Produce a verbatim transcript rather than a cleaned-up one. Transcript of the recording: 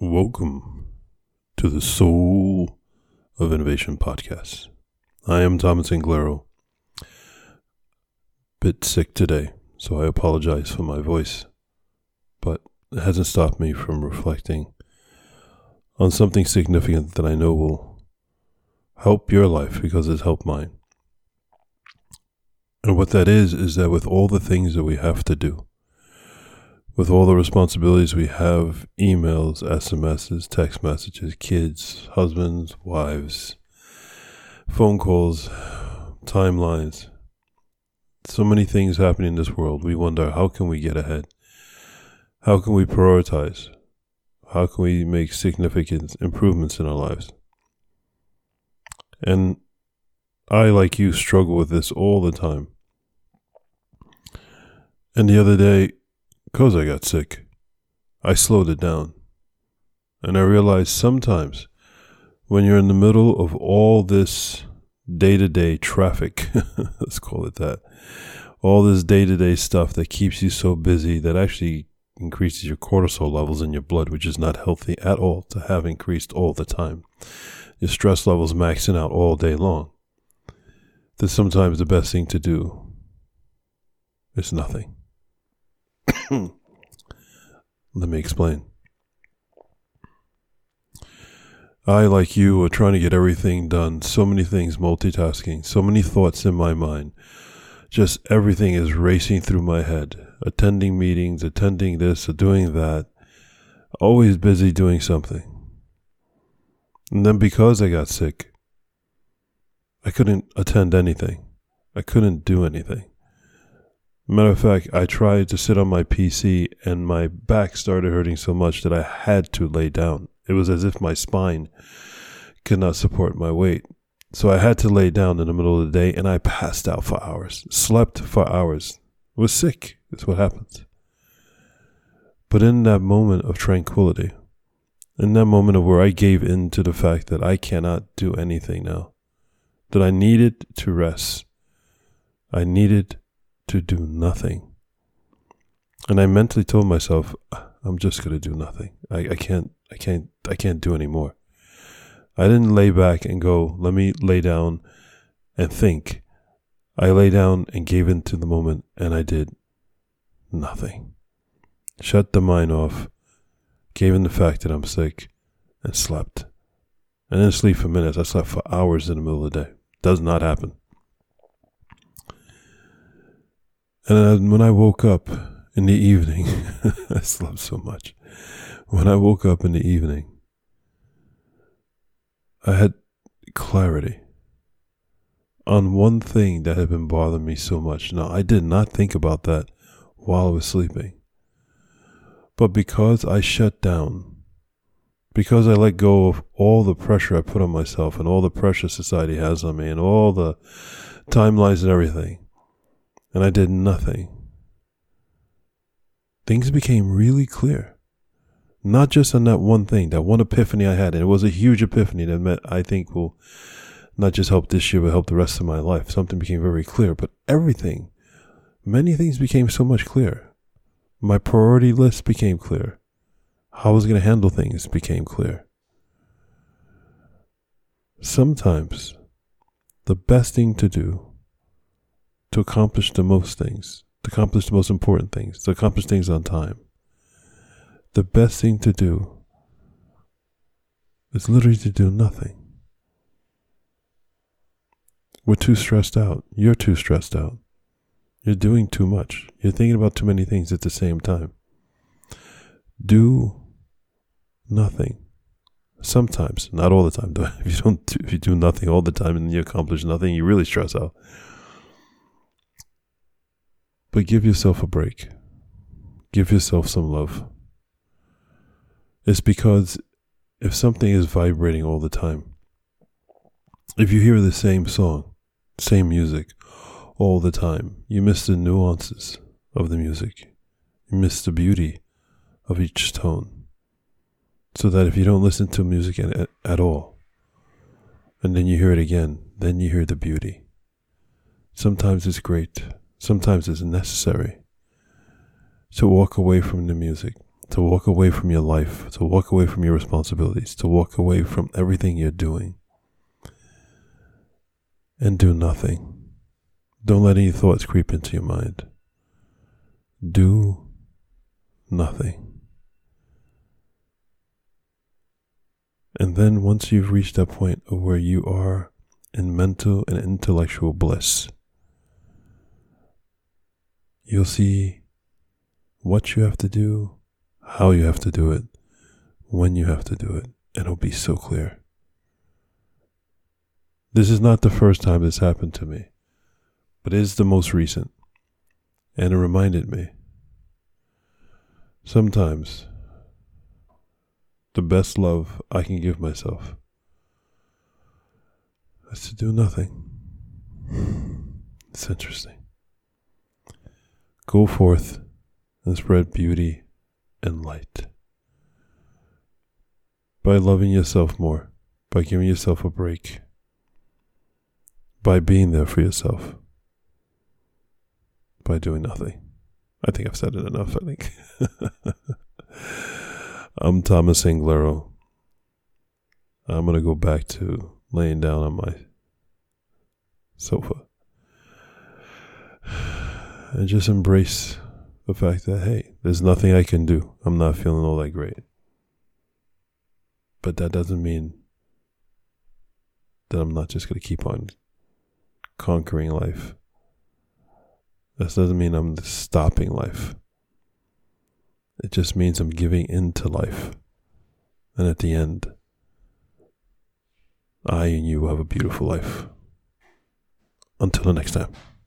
Welcome to the Soul of Innovation Podcast. I am Thomas Anglero. Bit sick today, so I apologize for my voice, but it hasn't stopped me from reflecting on something significant that I know will help your life because it's helped mine. And what that is, is that with all the things that we have to do, with all the responsibilities we have, emails, S M Ss, text messages, kids, husbands, wives, phone calls, timelines, so many things happening in this world, we wonder, how can we get ahead? How can we prioritize? How can we make significant improvements in our lives? And I, like you, struggle with this all the time. And the other day, because I got sick, I slowed it down. And I realized sometimes when you're in the middle of all this day-to-day traffic, let's call it that, all this day-to-day stuff that keeps you so busy that actually increases your cortisol levels in your blood, which is not healthy at all to have increased all the time. Your stress levels maxing out all day long. That sometimes the best thing to do is nothing. Let me explain. I, like you, are trying to get everything done. So many things multitasking. So many thoughts in my mind. Just everything is racing through my head. Attending meetings, attending this, doing that. Always busy doing something. And then because I got sick, I couldn't attend anything. I couldn't do anything. Matter of fact, I tried to sit on my P C and my back started hurting so much that I had to lay down. It was as if my spine could not support my weight. So I had to lay down in the middle of the day and I passed out for hours, slept for hours, was sick. That's what happens. But in that moment of tranquility, in that moment of where I gave in to the fact that I cannot do anything now, that I needed to rest, I needed to do nothing. And I mentally told myself, I'm just going to do nothing. I, I can't, I can't, I can't do anymore. I didn't lay back and go, let me lay down and think. I lay down and gave in to the moment and I did nothing. Shut the mind off, gave in the fact that I'm sick and slept. I didn't sleep for minutes. I slept for hours in the middle of the day. Does not happen. And when I woke up in the evening, I slept so much. When I woke up in the evening, I had clarity on one thing that had been bothering me so much. Now, I did not think about that while I was sleeping. But because I shut down, because I let go of all the pressure I put on myself and all the pressure society has on me and all the timelines and everything, and I did nothing, things became really clear. Not just on that one thing, that one epiphany I had. And it was a huge epiphany that meant, I think will not just help this year, but help the rest of my life. Something became very clear, but everything, many things became so much clearer. My priority list became clear. How I was going to handle things became clear. Sometimes the best thing to do to accomplish the most things, to accomplish the most important things, to accomplish things on time. The best thing to do is literally to do nothing. We're too stressed out. You're too stressed out. You're doing too much. You're thinking about too many things at the same time. Do nothing. Sometimes, not all the time. If you don't, do, if you do nothing all the time and you accomplish nothing, you really stress out. But give yourself a break. Give yourself some love. It's because if something is vibrating all the time, if you hear the same song, same music all the time, you miss the nuances of the music. You miss the beauty of each tone. So that if you don't listen to music at, at all, and then you hear it again, then you hear the beauty. Sometimes it's great. Sometimes it's necessary to walk away from the music, to walk away from your life, to walk away from your responsibilities, to walk away from everything you're doing, and do nothing. Don't let any thoughts creep into your mind. Do nothing. And then once you've reached that point of where you are in mental and intellectual bliss, you'll see what you have to do, how you have to do it, when you have to do it, and it'll be so clear. This is not the first time this happened to me, but it is the most recent, and it reminded me. Sometimes, the best love I can give myself is to do nothing. It's interesting. Go forth and spread beauty and light. By loving yourself more, by giving yourself a break, by being there for yourself, by doing nothing. I think I've said it enough, I think. I'm Thomas Anglero. I'm going to go back to laying down on my sofa and just embrace the fact that, hey, there's nothing I can do. I'm not feeling all that great. But that doesn't mean that I'm not just going to keep on conquering life. That doesn't mean I'm stopping life. It just means I'm giving into life. And at the end, I and you have a beautiful life. Until the next time.